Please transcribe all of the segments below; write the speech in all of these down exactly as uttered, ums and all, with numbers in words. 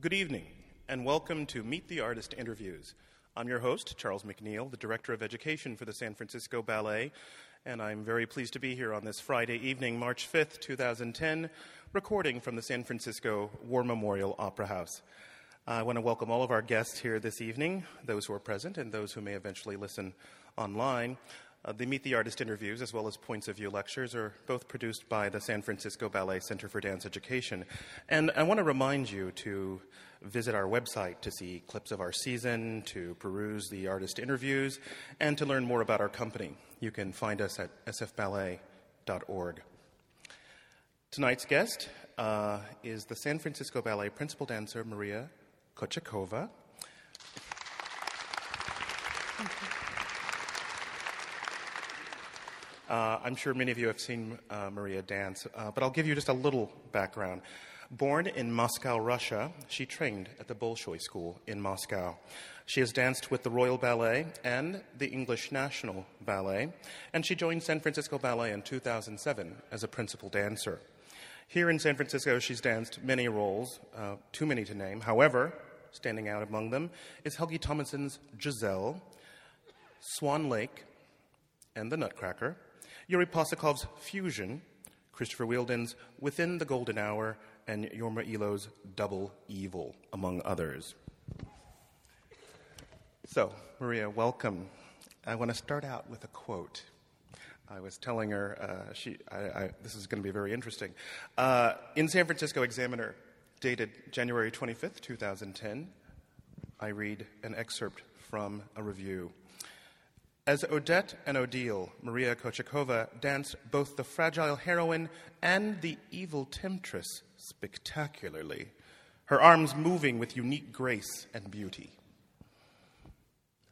Good evening, and welcome to Meet the Artist Interviews. I'm your host, Charles Mc Neal, the Director of Education for the San Francisco Ballet, and I'm very pleased to be here on this Friday evening, March fifth, two thousand ten, recording from the San Francisco War Memorial Opera House. I want to welcome all of our guests here this evening, those who are present and those who may eventually listen online. Uh, the Meet the Artist interviews, as well as Points of View lectures, are both produced by the San Francisco Ballet Center for Dance Education. And I want to remind you to visit our website to see clips of our season, to peruse the artist interviews, and to learn more about our company. You can find us at s f ballet dot org. Tonight's guest uh, is the San Francisco Ballet principal dancer, Maria Kochetkova. Thank you. Uh, I'm sure many of you have seen uh, Maria dance, uh, but I'll give you just a little background. Born in Moscow, Russia, she trained at the Bolshoi School in Moscow. She has danced with the Royal Ballet and the English National Ballet, and she joined San Francisco Ballet in two thousand seven as a principal dancer. Here in San Francisco, she's danced many roles, uh, too many to name. However, standing out among them is Helgi Thomasson's Giselle, Swan Lake, and the Nutcracker, Yuri Possokhov's Fusion, Christopher Wheeldon's Within the Golden Hour, and Yorma Ilo's Double Evil, among others. So, Maria, welcome. I want to start out with a quote. I was telling her, uh, she, I, I, this is going to be very interesting. Uh, in San Francisco Examiner, dated January twenty-fifth, two thousand ten, I read an excerpt from a review. As Odette and Odile, Maria Kochetkova danced both the fragile heroine and the evil temptress spectacularly, her arms moving with unique grace and beauty.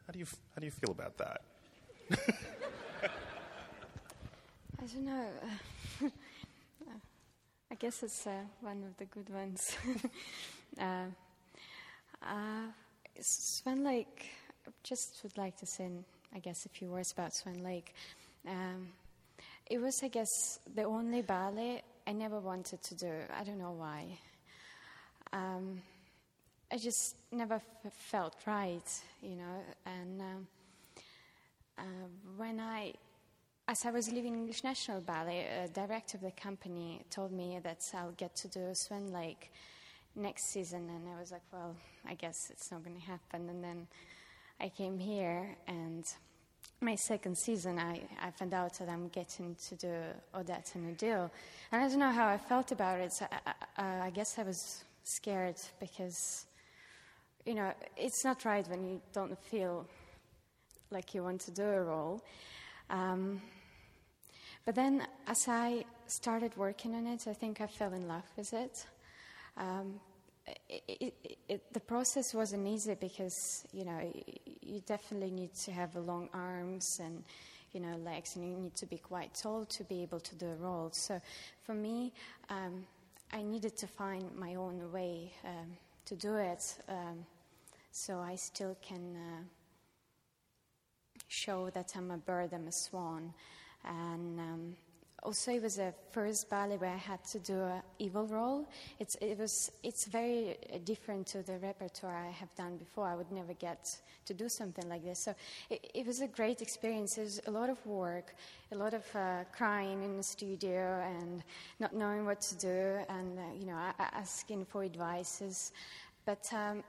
How do you, how do you feel about that? I don't know. I guess it's uh, one of the good ones. uh, uh, Swan Lake, I just would like to send... I guess a few words about Swan Lake. Um, it was, I guess, the only ballet I never wanted to do. I don't know why. Um, I just never f- felt right, you know. And um, uh, when I, as I was leaving English National Ballet, a director of the company told me that I'll get to do Swan Lake next season. And I was like, well, I guess it's not going to happen. And then I came here, and my second season, I, I found out that I'm getting to do Odette and Odile. And I don't know how I felt about it. So I, I, I guess I was scared because, you know, it's not right when you don't feel like you want to do a role. Um, but then as I started working on it, I think I fell in love with it. Um, It, it, it, the process wasn't easy because, you know, you definitely need to have long arms and, you know, legs, and you need to be quite tall to be able to do a role. So for me, um, I needed to find my own way um, to do it um, so I still can uh, show that I'm a bird, I'm a swan. And... Um, Also, it was the first ballet where I had to do an evil role. It's it was it's very different to the repertoire I have done before. I would never get to do something like this. So it, it was a great experience. It was a lot of work, a lot of uh, crying in the studio and not knowing what to do, and uh, you know, asking for advices. But um,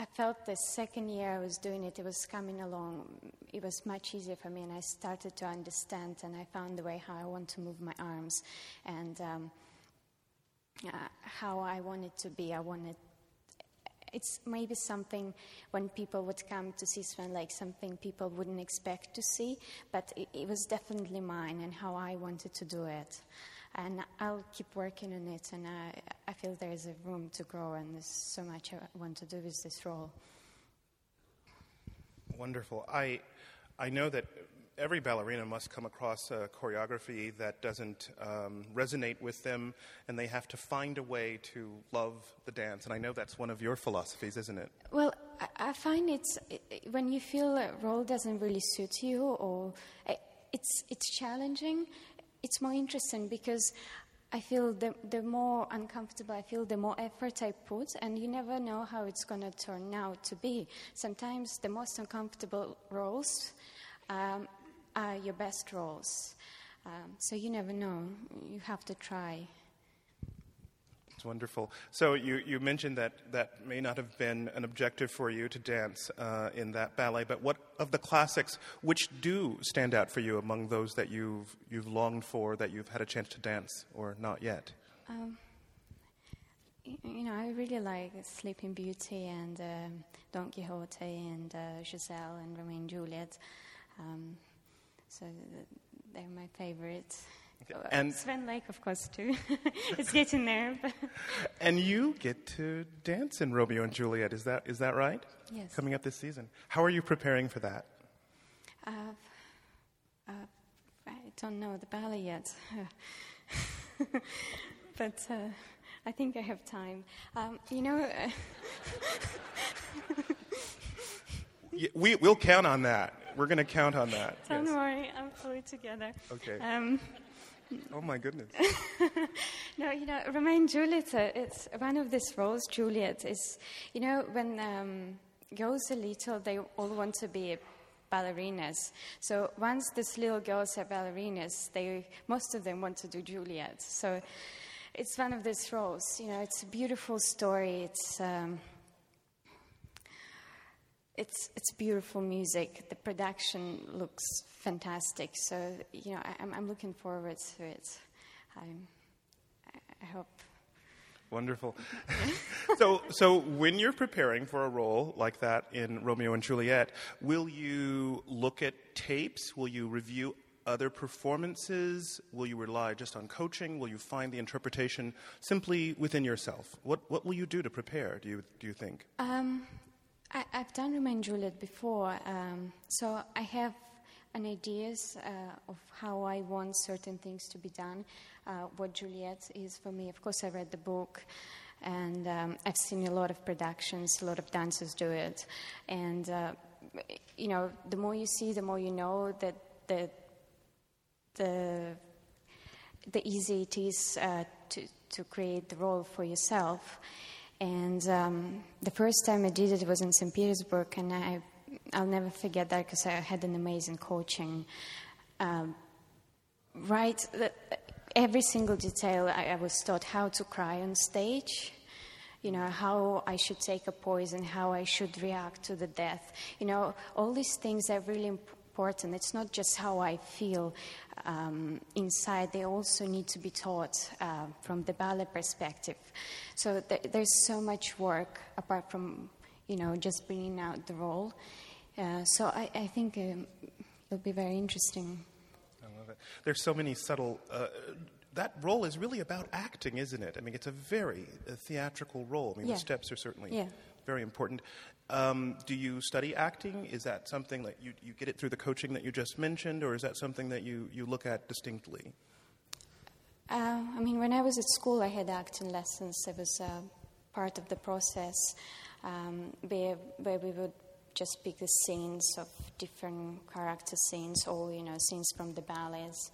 I felt the second year I was doing it, it was coming along. It was much easier for me, and I started to understand, and I found the way how I want to move my arms and um, uh, how I wanted to be. I wanted, it's maybe something when people would come to see Swan Lake, something people wouldn't expect to see, but it, it was definitely mine and how I wanted to do it. And I'll keep working on it, and I, I feel there is a room to grow, and there's so much I want to do with this role. Wonderful. I I know that every ballerina must come across a choreography that doesn't um, resonate with them, and they have to find a way to love the dance. And I know that's one of your philosophies, isn't it? Well, I, I find it's it, when you feel a role doesn't really suit you, or it, it's it's challenging. It's more interesting because I feel the, the more uncomfortable I feel, the more effort I put, and you never know how it's going to turn out to be. Sometimes the most uncomfortable roles um, are your best roles. Um, so you never know. You have to try. That's wonderful. So you, you mentioned that that may not have been an objective for you to dance uh, in that ballet, but what of the classics, which do stand out for you among those that you've you've longed for, that you've had a chance to dance, or not yet? Um, you know, I really like Sleeping Beauty and uh, Don Quixote and uh, Giselle and Romeo and Juliet. Um, so they're my favorites. And Sven Lake, of course, too. It's getting there. But. And you get to dance in Romeo and Juliet. Is that is that right? Yes. Coming up this season. How are you preparing for that? Uh, uh, I don't know the ballet yet, but uh, I think I have time. Um, you know. Uh, we we'll count on that. We're going to count on that. Don't yes. worry. I'll pull it together. Okay. Um, Oh, my goodness. No, you know, Romeo and Juliet, uh, it's one of these roles, Juliet, is, you know, when um, girls are little, they all want to be ballerinas. So once these little girls are ballerinas, they most of them want to do Juliet. So it's one of these roles. You know, it's a beautiful story. It's... Um, It's it's beautiful music. The production looks fantastic. So you know, I, I'm I'm looking forward to it. I'm, I hope. Wonderful. so so when you're preparing for a role like that in Romeo and Juliet, will you look at tapes? Will you review other performances? Will you rely just on coaching? Will you find the interpretation simply within yourself? What what will you do to prepare? Do you do you think? Um. I, I've done Romeo and Juliet before, um, so I have an ideas uh, of how I want certain things to be done, uh, what Juliet is for me. Of course, I read the book, and um, I've seen a lot of productions, a lot of dancers do it. And, uh, you know, the more you see, the more you know that the, the, the easier it is uh, to, to create the role for yourself. And um, the first time I did it was in Saint Petersburg, and I, I'll never forget that because I had an amazing coaching. Um, right, the, every single detail I, I was taught how to cry on stage, you know, how I should take a pose and how I should react to the death. You know, all these things are really important. It's not just how I feel um, inside. They also need to be taught uh, from the ballet perspective. So th- there's so much work apart from, you know, just bringing out the role. Uh, so I, I think um, it'll be very interesting. I love it. There's so many subtle... Uh, that role is really about acting, isn't it? I mean, it's a very uh, theatrical role. I mean, yeah. The steps are certainly... Yeah. Very important. Um, do you study acting? Is that something that you, you get it through the coaching that you just mentioned, or is that something that you, you look at distinctly? Uh, I mean, when I was at school, I had acting lessons. It was uh, part of the process um, where, where we would just pick the scenes of different character scenes or, you know, scenes from the ballets.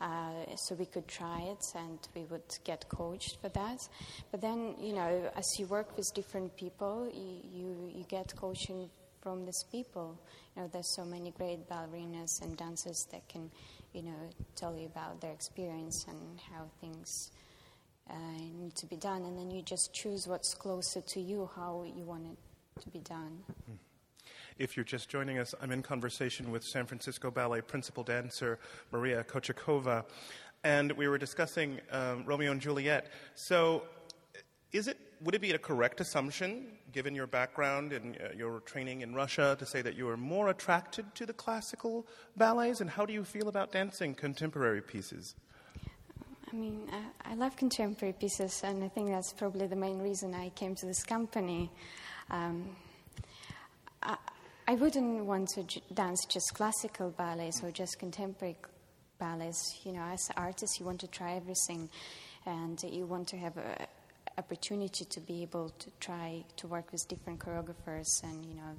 Uh, so we could try it and we would get coached for that. But then, you know, as you work with different people, you, you, you get coaching from these people. You know, there's so many great ballerinas and dancers that can, you know, tell you about their experience and how things uh, need to be done. And then you just choose what's closer to you, how you want it to be done. Mm-hmm. If you're just joining us, I'm in conversation with San Francisco Ballet principal dancer Maria Kochetkova, and we were discussing um, Romeo and Juliet. So, is it would it be a correct assumption, given your background and uh, your training in Russia, to say that you are more attracted to the classical ballets? And how do you feel about dancing contemporary pieces? I mean, I, I love contemporary pieces, and I think that's probably the main reason I came to this company. Um, I, I wouldn't want to j- dance just classical ballets or just contemporary ballets. You know, as artists, you want to try everything, and you want to have a, opportunity to be able to try to work with different choreographers and, you know,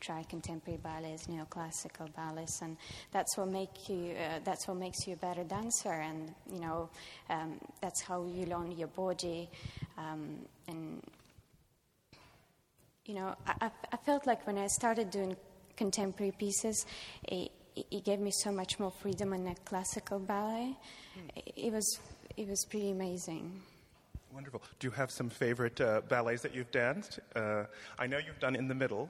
try contemporary ballets, neoclassical ballets, and that's what make you. Uh, that's what makes you a better dancer, and you know, um, that's how you learn your body. Um, and you know, I, I felt like when I started doing contemporary pieces, it, it gave me so much more freedom in a classical ballet. Mm. It was it was pretty amazing. Wonderful. Do you have some favorite uh, ballets that you've danced? Uh, I know you've done In the Middle.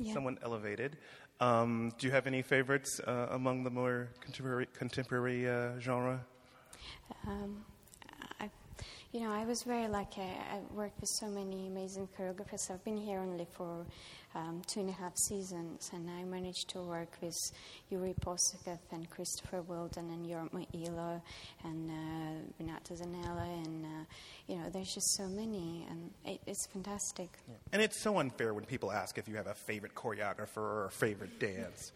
Yeah. Someone elevated. Um, do you have any favorites uh, among the more contemporary, contemporary uh, genre? Um, I, you know, I was very lucky. I, I worked with so many amazing choreographers. I've been here only for um, two and a half seasons, and I managed to work with Yuri Possokhov and Christopher Wheeldon and Yaroslav Mielo and uh, Renata Zanella, and uh, you know, there's just so many, and it, it's fantastic. Yeah. And it's so unfair when people ask if you have a favorite choreographer or a favorite dance.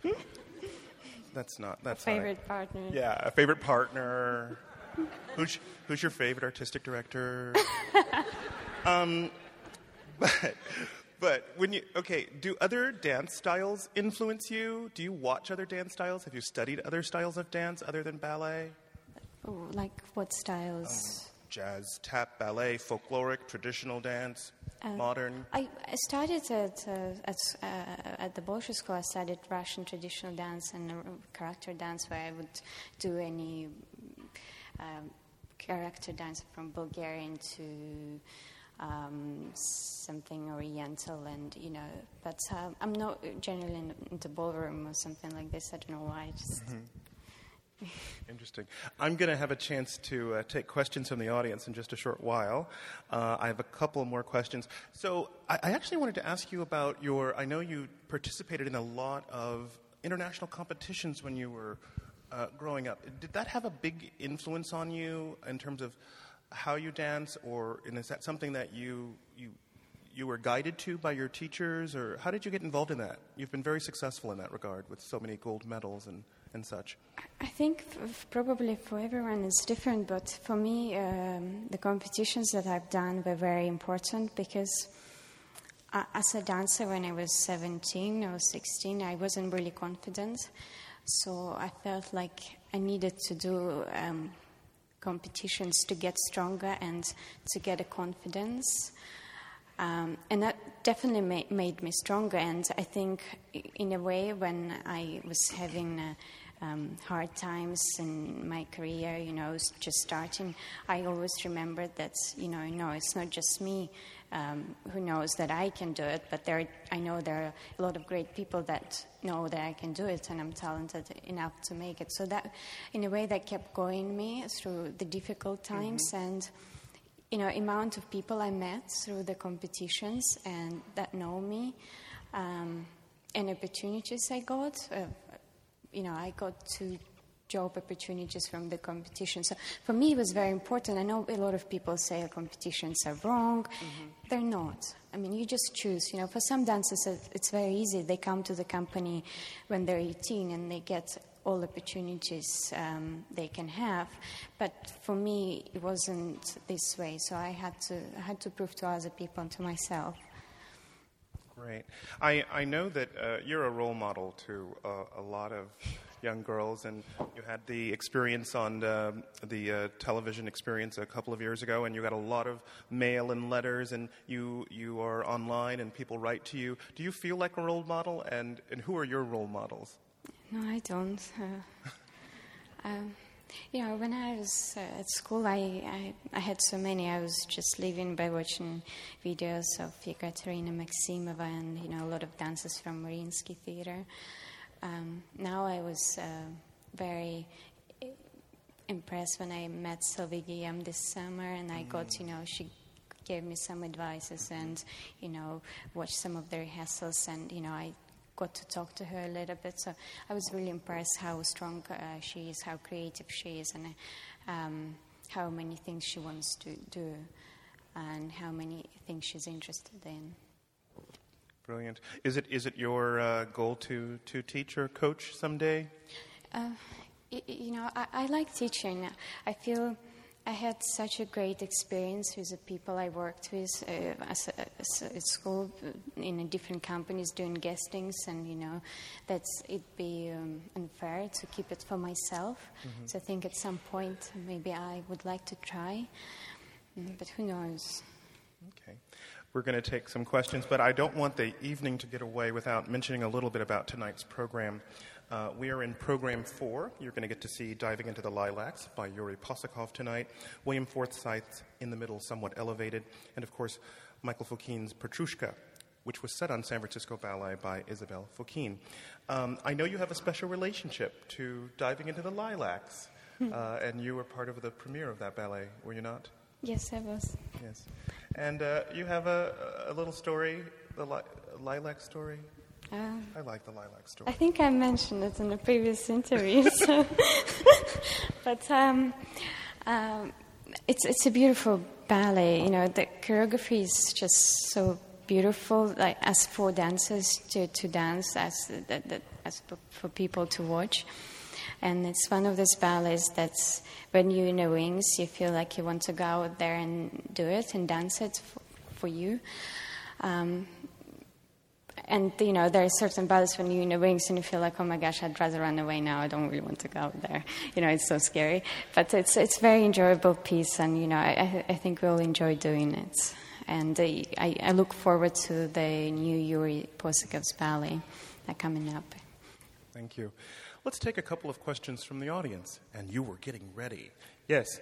that's not. That's a favorite not, partner. Yeah, a favorite partner. who's Who's your favorite artistic director? um, but but when you okay, do other dance styles influence you? Do you watch other dance styles? Have you studied other styles of dance other than ballet? Oh, like what styles? Um, Jazz, tap, ballet, folkloric, traditional dance, um, modern. I, I started at uh, at, uh, at the Bolshoi School. I studied Russian traditional dance and character dance, where I would do any um, character dance from Bulgarian to um, something Oriental, and you know. But um, I'm not generally in, into ballroom or something like this. I don't know why. I just. Mm-hmm. Interesting. I'm going to have a chance to uh, take questions from the audience in just a short while. Uh, I have a couple more questions. So I, I actually wanted to ask you about your, I know you participated in a lot of international competitions when you were uh, growing up. Did that have a big influence on you in terms of how you dance, or and is that something that you, you you were guided to by your teachers, or how did you get involved in that? You've been very successful in that regard with so many gold medals and and such. I think f- probably for everyone it's different, but for me um, the competitions that I've done were very important because I, as a dancer when I was seventeen or sixteen I wasn't really confident, so I felt like I needed to do um, competitions to get stronger and to get a confidence. Um, and that definitely ma- made me stronger, and I think in a way when I was having uh, um, hard times in my career, you know, just starting, I always remembered that, you know, no, it's not just me um, who knows that I can do it, but there, I know there are a lot of great people that know that I can do it and I'm talented enough to make it. So that, in a way, that kept going me through the difficult times, mm-hmm. and you know, amount of people I met through the competitions and that know me, um, and opportunities I got. Uh, you know, I got two job opportunities from the competition. So for me, it was very important. I know a lot of people say competitions are wrong. Mm-hmm. They're not. I mean, you just choose. You know, for some dancers, it's very easy. They come to the company when they're eighteen and they get all opportunities um, they can have, but for me it wasn't this way. So I had to I had to prove to other people and to myself. Great. I, I know that uh, you're a role model to uh, a lot of young girls, and you had the experience on the, the uh, television experience a couple of years ago, and you got a lot of mail and letters, and you you are online, and people write to you. Do you feel like a role model, and, and who are your role models? No, I don't. Uh, um, you know, when I was uh, at school, I, I, I had so many. I was just living by watching videos of Ekaterina Maximova and, you know, a lot of dances from Mariinsky Theatre. Um, now I was uh, very impressed when I met Sylvie Guillem this summer, and I mm. got, you know, she gave me some advices and, you know, watched some of the rehearsals, and, you know, I got to talk to her a little bit, so I was really impressed how strong uh, she is, how creative she is, and um, how many things she wants to do, and how many things she's interested in. Brilliant. Is it is it your uh, goal to, to teach or coach someday? Uh, you know, I, I like teaching. I feel I had such a great experience with the people I worked with uh, as a, as a, at school, in different companies doing guestings, and you know, that's it'd be um, unfair to keep it for myself. Mm-hmm. So I think at some point maybe I would like to try, but who knows? Okay. We're going to take some questions, but I don't want the evening to get away without mentioning a little bit about tonight's program. Uh, we are in program four. You're going to get to see Diving into the Lilacs by Yuri Possokhov tonight, William Forsythe's In the Middle, Somewhat Elevated, and, of course, Michael Fokine's Petrushka, which was set on San Francisco Ballet by Isabel Fokine. Um, I know you have a special relationship to Diving into the Lilacs, uh, and you were part of the premiere of that ballet, were you not? Yes, I was. Yes. And uh, you have a, a little story, the li- lilac story? Uh, I like the lilac story. I think I mentioned it in a previous interview. So. But um, um, it's it's a beautiful ballet. You know, the choreography is just so beautiful, like as for dancers to, to dance, as, that, that, as for people to watch. And it's one of those ballets that's, when you're in the wings, you feel like you want to go out there and do it and dance it for, for you. Um, and, you know, there are certain ballets when you're in the wings and you feel like, oh, my gosh, I'd rather run away now. I don't really want to go out there. You know, it's so scary. But it's it's a very enjoyable piece, and, you know, I, I think we'll enjoy doing it. And I, I look forward to the new Yuri Possokhov's ballet that's coming up. Thank you. Let's take a couple of questions from the audience. And you were getting ready. Yes.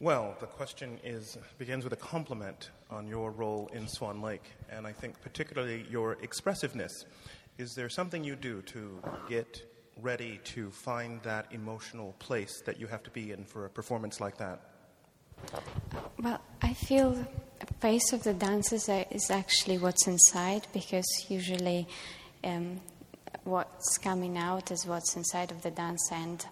Well, the question is begins with a compliment on your role in Swan Lake, and I think particularly your expressiveness. Is there something you do to get ready to find that emotional place that you have to be in for a performance like that? Well, I feel the face of the dancers is actually what's inside, because usually um, what's coming out is what's inside of the dance, and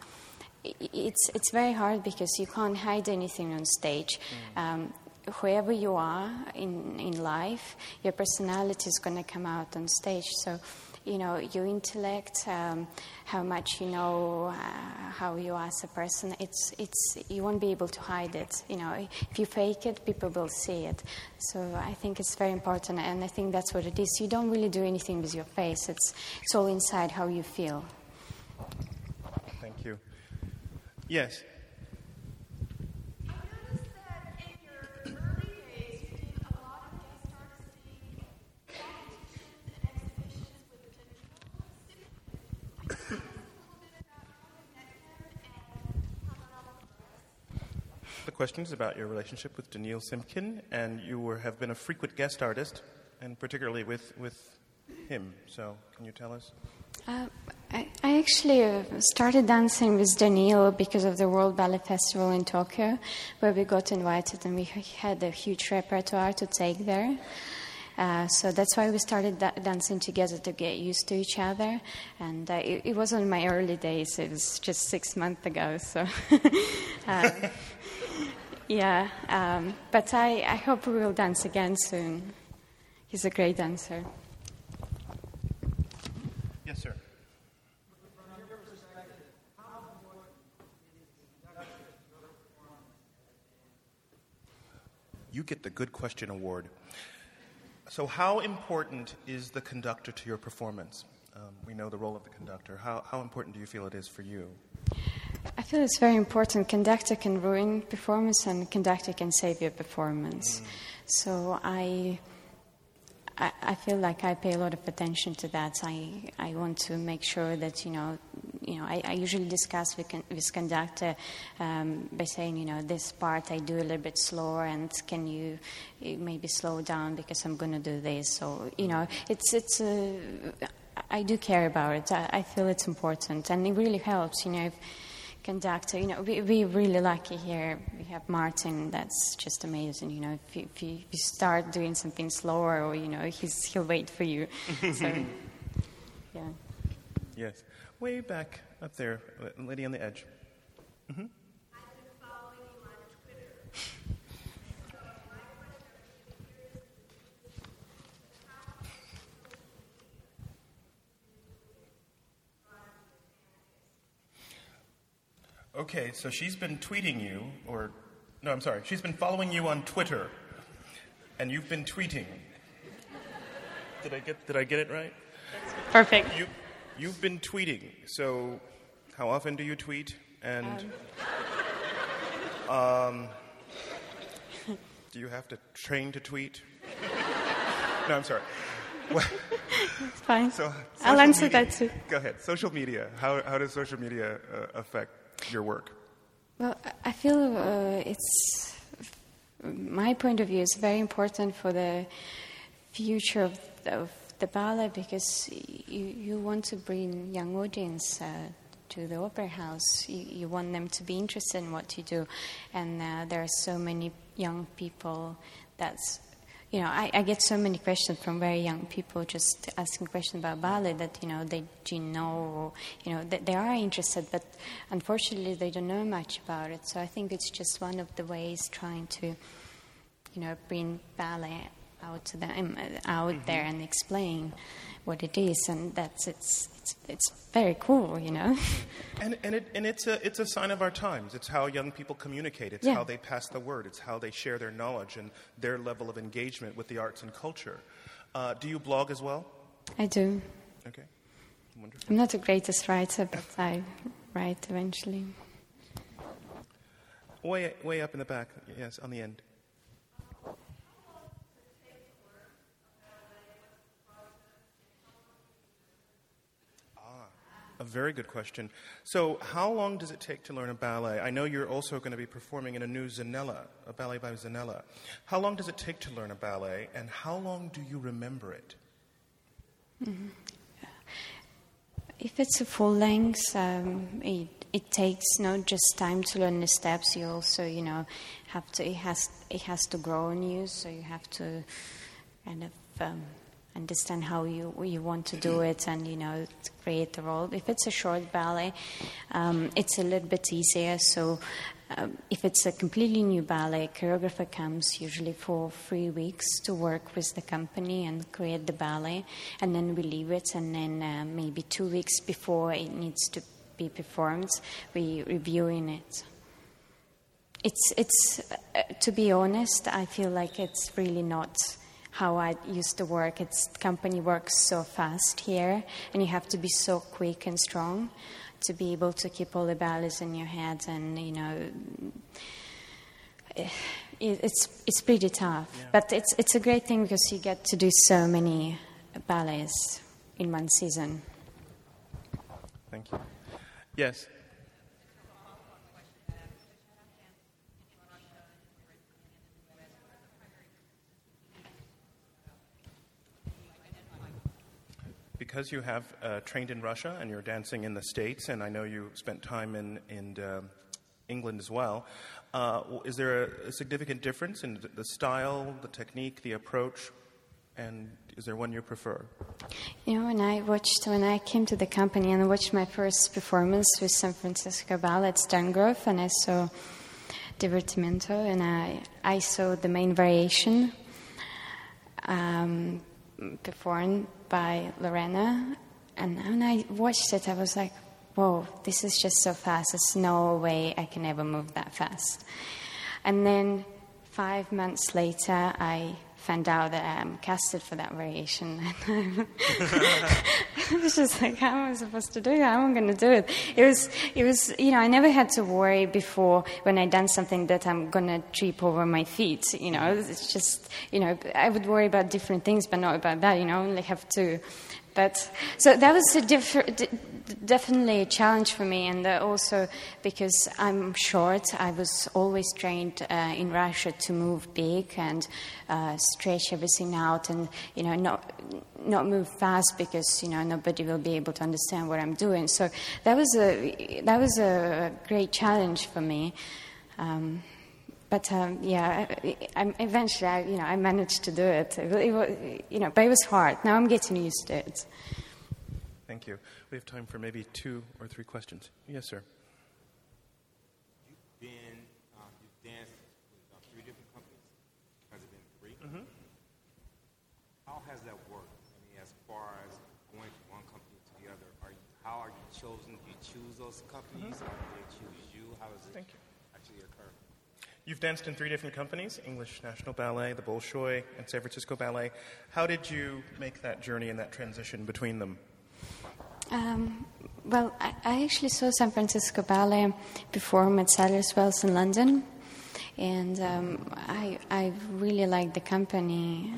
It's it's very hard because you can't hide anything on stage. Mm. Um, whoever you are in, in life, your personality is going to come out on stage. So, you know, your intellect, um, how much you know, uh, how you are as a person, it's it's you won't be able to hide it. You know, if you fake it, people will see it. So I think it's very important, and I think that's what it is. You don't really do anything with your face. It's, it's all inside how you feel. Thank you. Yes. I noticed that in your early days, you did a lot of guest artisting competitions and exhibitions with the Dominican. Can you tell us a little bit about how that happened and how? The question is about your relationship with Daniil Simkin, and you were, have been a frequent guest artist, and particularly with, with him. So, can you tell us? Uh, I, I actually started dancing with Daniil because of the World Ballet Festival in Tokyo, where we got invited and we had a huge repertoire to take there. Uh, so that's why we started da- dancing together to get used to each other. And uh, it, it wasn't my early days, it was just six months ago. So, uh, yeah, um, but I, I hope we will dance again soon. He's a great dancer. You get the Good Question Award. So how important is the conductor to your performance? Um, we know the role of the conductor. How, how important do you feel it is for you? I feel it's very important. Conductor can ruin performance, and conductor can save your performance. Mm. So I, I I feel like I pay a lot of attention to that. I I want to make sure that, you know, You know, I, I usually discuss with, con- with conductor um, by saying, you know, this part I do a little bit slower, and can you maybe slow down because I'm going to do this. So, you know, it's it's. Uh, I do care about it. I, I feel it's important, and it really helps. You know, if conductor. You know, we, we're really lucky here. We have Martin. That's just amazing. You know, if you, if you, if you start doing something slower, or you know, he's he'll wait for you. So, yeah. Yes, way back up there, lady on the edge. Mm-hmm. Okay, so she's been tweeting you, or, no, I'm sorry, she's been following you on Twitter, and you've been tweeting. Did I get Did I get it right? Perfect. You, you've been tweeting, so how often do you tweet? And um, um do you have to train to tweet? No, I'm sorry. Well, it's fine. So, I'll answer media. That too. Go ahead. Social media. How how does social media uh, affect your work? Well, I feel uh, it's, my point of view is very important for the future of, of the ballet, because you, you want to bring young audience uh, to the opera house. You, you want them to be interested in what you do, and uh, there are so many young people that's, you know, I, I get so many questions from very young people just asking questions about ballet that, you know, they didn't know, or, you know, that they are interested, but unfortunately they don't know much about it. So I think it's just one of the ways trying to, you know, bring ballet out to them, out mm-hmm. there, and explain what it is, and that's it's it's, it's very cool, you know. And and it and it's a it's a sign of our times. It's how young people communicate. It's yeah. how they pass the word. It's how they share their knowledge and their level of engagement with the arts and culture. Uh, do you blog as well? I do. Okay, wonderful. I'm not the greatest writer, but I write eventually. Way way up in the back. Yes, on the end. A very good question. So how long does it take to learn a ballet? I know you're also going to be performing in a new Zanella, a ballet by Zanella. How long does it take to learn a ballet, and how long do you remember it? Mm-hmm. If it's a full length, um, it, it takes not just time to learn the steps. You also, you know, have to. It has it has to grow on you, so you have to kind of. Um, understand how you you want to do it, and you know, to create the role. If it's a short ballet, um, it's a little bit easier. So um, if it's a completely new ballet, a choreographer comes usually for three weeks to work with the company and create the ballet, and then we leave it, and then uh, maybe two weeks before it needs to be performed, we reviewing it. It's, it's uh, to be honest, I feel like it's really not how I used to work. It's company works so fast here, and you have to be so quick and strong to be able to keep all the ballets in your head, and you know, it, it's it's pretty tough. Yeah. But it's it's a great thing because you get to do so many ballets in one season. Thank you. Yes. Because you have uh, trained in Russia and you're dancing in the States, and I know you spent time in, in uh, England as well, uh, is there a, a significant difference in the style, the technique, the approach, and is there one you prefer? You know, when I watched, when I came to the company and watched my first performance with San Francisco Ballet at Stangrove, and I saw Divertimento, and I, I saw the main variation um, performed by Lorena, and when I watched it, I was like, whoa, this is just so fast. There's no way I can ever move that fast. And then five months later, I found out that I'm casted for that variation. And I was just like, how am I supposed to do that? How am I going to do it? It was, it was, you know, I never had to worry before when I done something that I'm going to trip over my feet, you know. It's just, you know, I would worry about different things, but not about that, you know. I only have to But so that was a diff- d- definitely a challenge for me, and also because I'm short, I was always trained uh, in Russia to move big and uh, stretch everything out, and you know, not not move fast because you know nobody will be able to understand what I'm doing. So that was a that was a great challenge for me. Um, But um, yeah, I, I, eventually, I, you know, I managed to do it. It, it was, you know, but it was hard. Now I'm getting used to it. Thank you. We have time for maybe two or three questions. Yes, sir. You've been, um, you've danced with uh, three different companies. Has it been three? Mm-hmm. How has that worked? I mean, as far as going from one company to the other, are you, how are you chosen? Do you choose those companies? Mm-hmm. How do they choose you? How does it Thank you. actually occur? You've danced in three different companies, English National Ballet, the Bolshoi, and San Francisco Ballet. How did you make that journey and that transition between them? Um, well, I, I actually saw San Francisco Ballet perform at Sadler's Wells in London, and um, I, I really liked the company.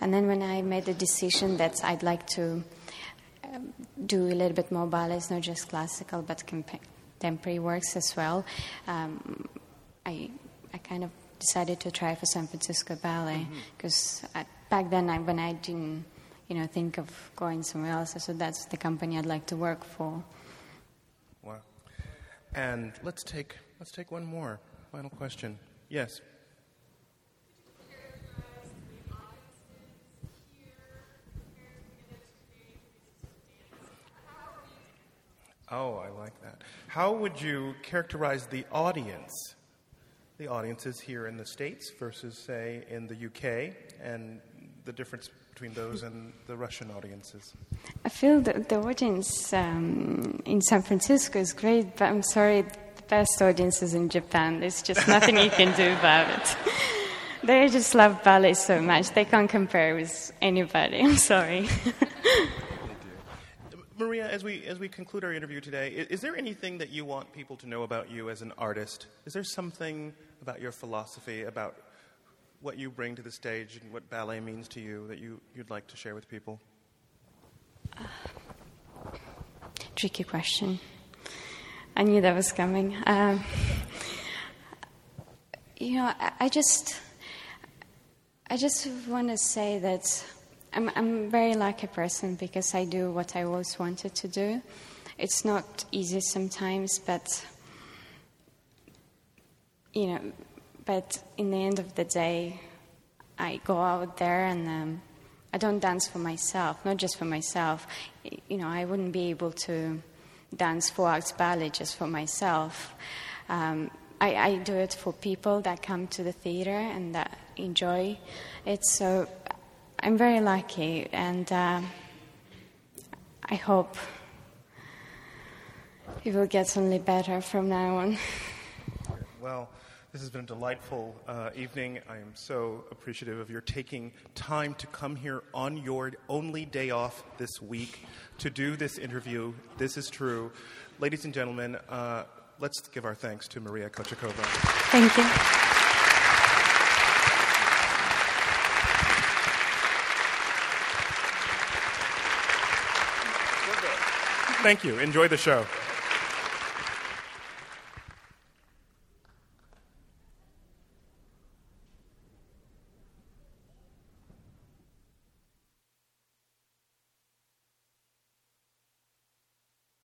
And then when I made the decision that I'd like to uh, do a little bit more ballets, not just classical, but contemporary works as well, um, I... I kind of decided to try for San Francisco Ballet because mm-hmm. back then, I, when I didn't, you know, think of going somewhere else, so that's the company I'd like to work for. Wow! And let's take let's take one more final question. Yes. Oh, I like that. How would you characterize the audience? The audiences here in the States versus, say, in the U K, and the difference between those and the Russian audiences? I feel that the audience um, in San Francisco is great, but I'm sorry, the best audience is in Japan. There's just nothing you can do about it. They just love ballet so much. They can't compare with anybody. I'm sorry. Maria, as we as we conclude our interview today, is, is there anything that you want people to know about you as an artist? Is there something about your philosophy, about what you bring to the stage and what ballet means to you that you, you'd like to share with people? Uh, tricky question. I knew that was coming. Um, you know, I, I just I just want to say that I'm, I'm a very lucky person because I do what I always wanted to do. It's not easy sometimes, but you know, but in the end of the day, I go out there and um, I don't dance for myself, not just for myself. You know, I wouldn't be able to dance four hours ballet just for myself. Um, I, I do it for people that come to the theater and that enjoy it. So I'm very lucky, and uh, I hope it will get only better from now on. Well, this has been a delightful uh, evening. I am so appreciative of your taking time to come here on your only day off this week to do this interview. This is true. Ladies and gentlemen, uh, let's give our thanks to Maria Kochetkova. Thank you. Thank you. Enjoy the show.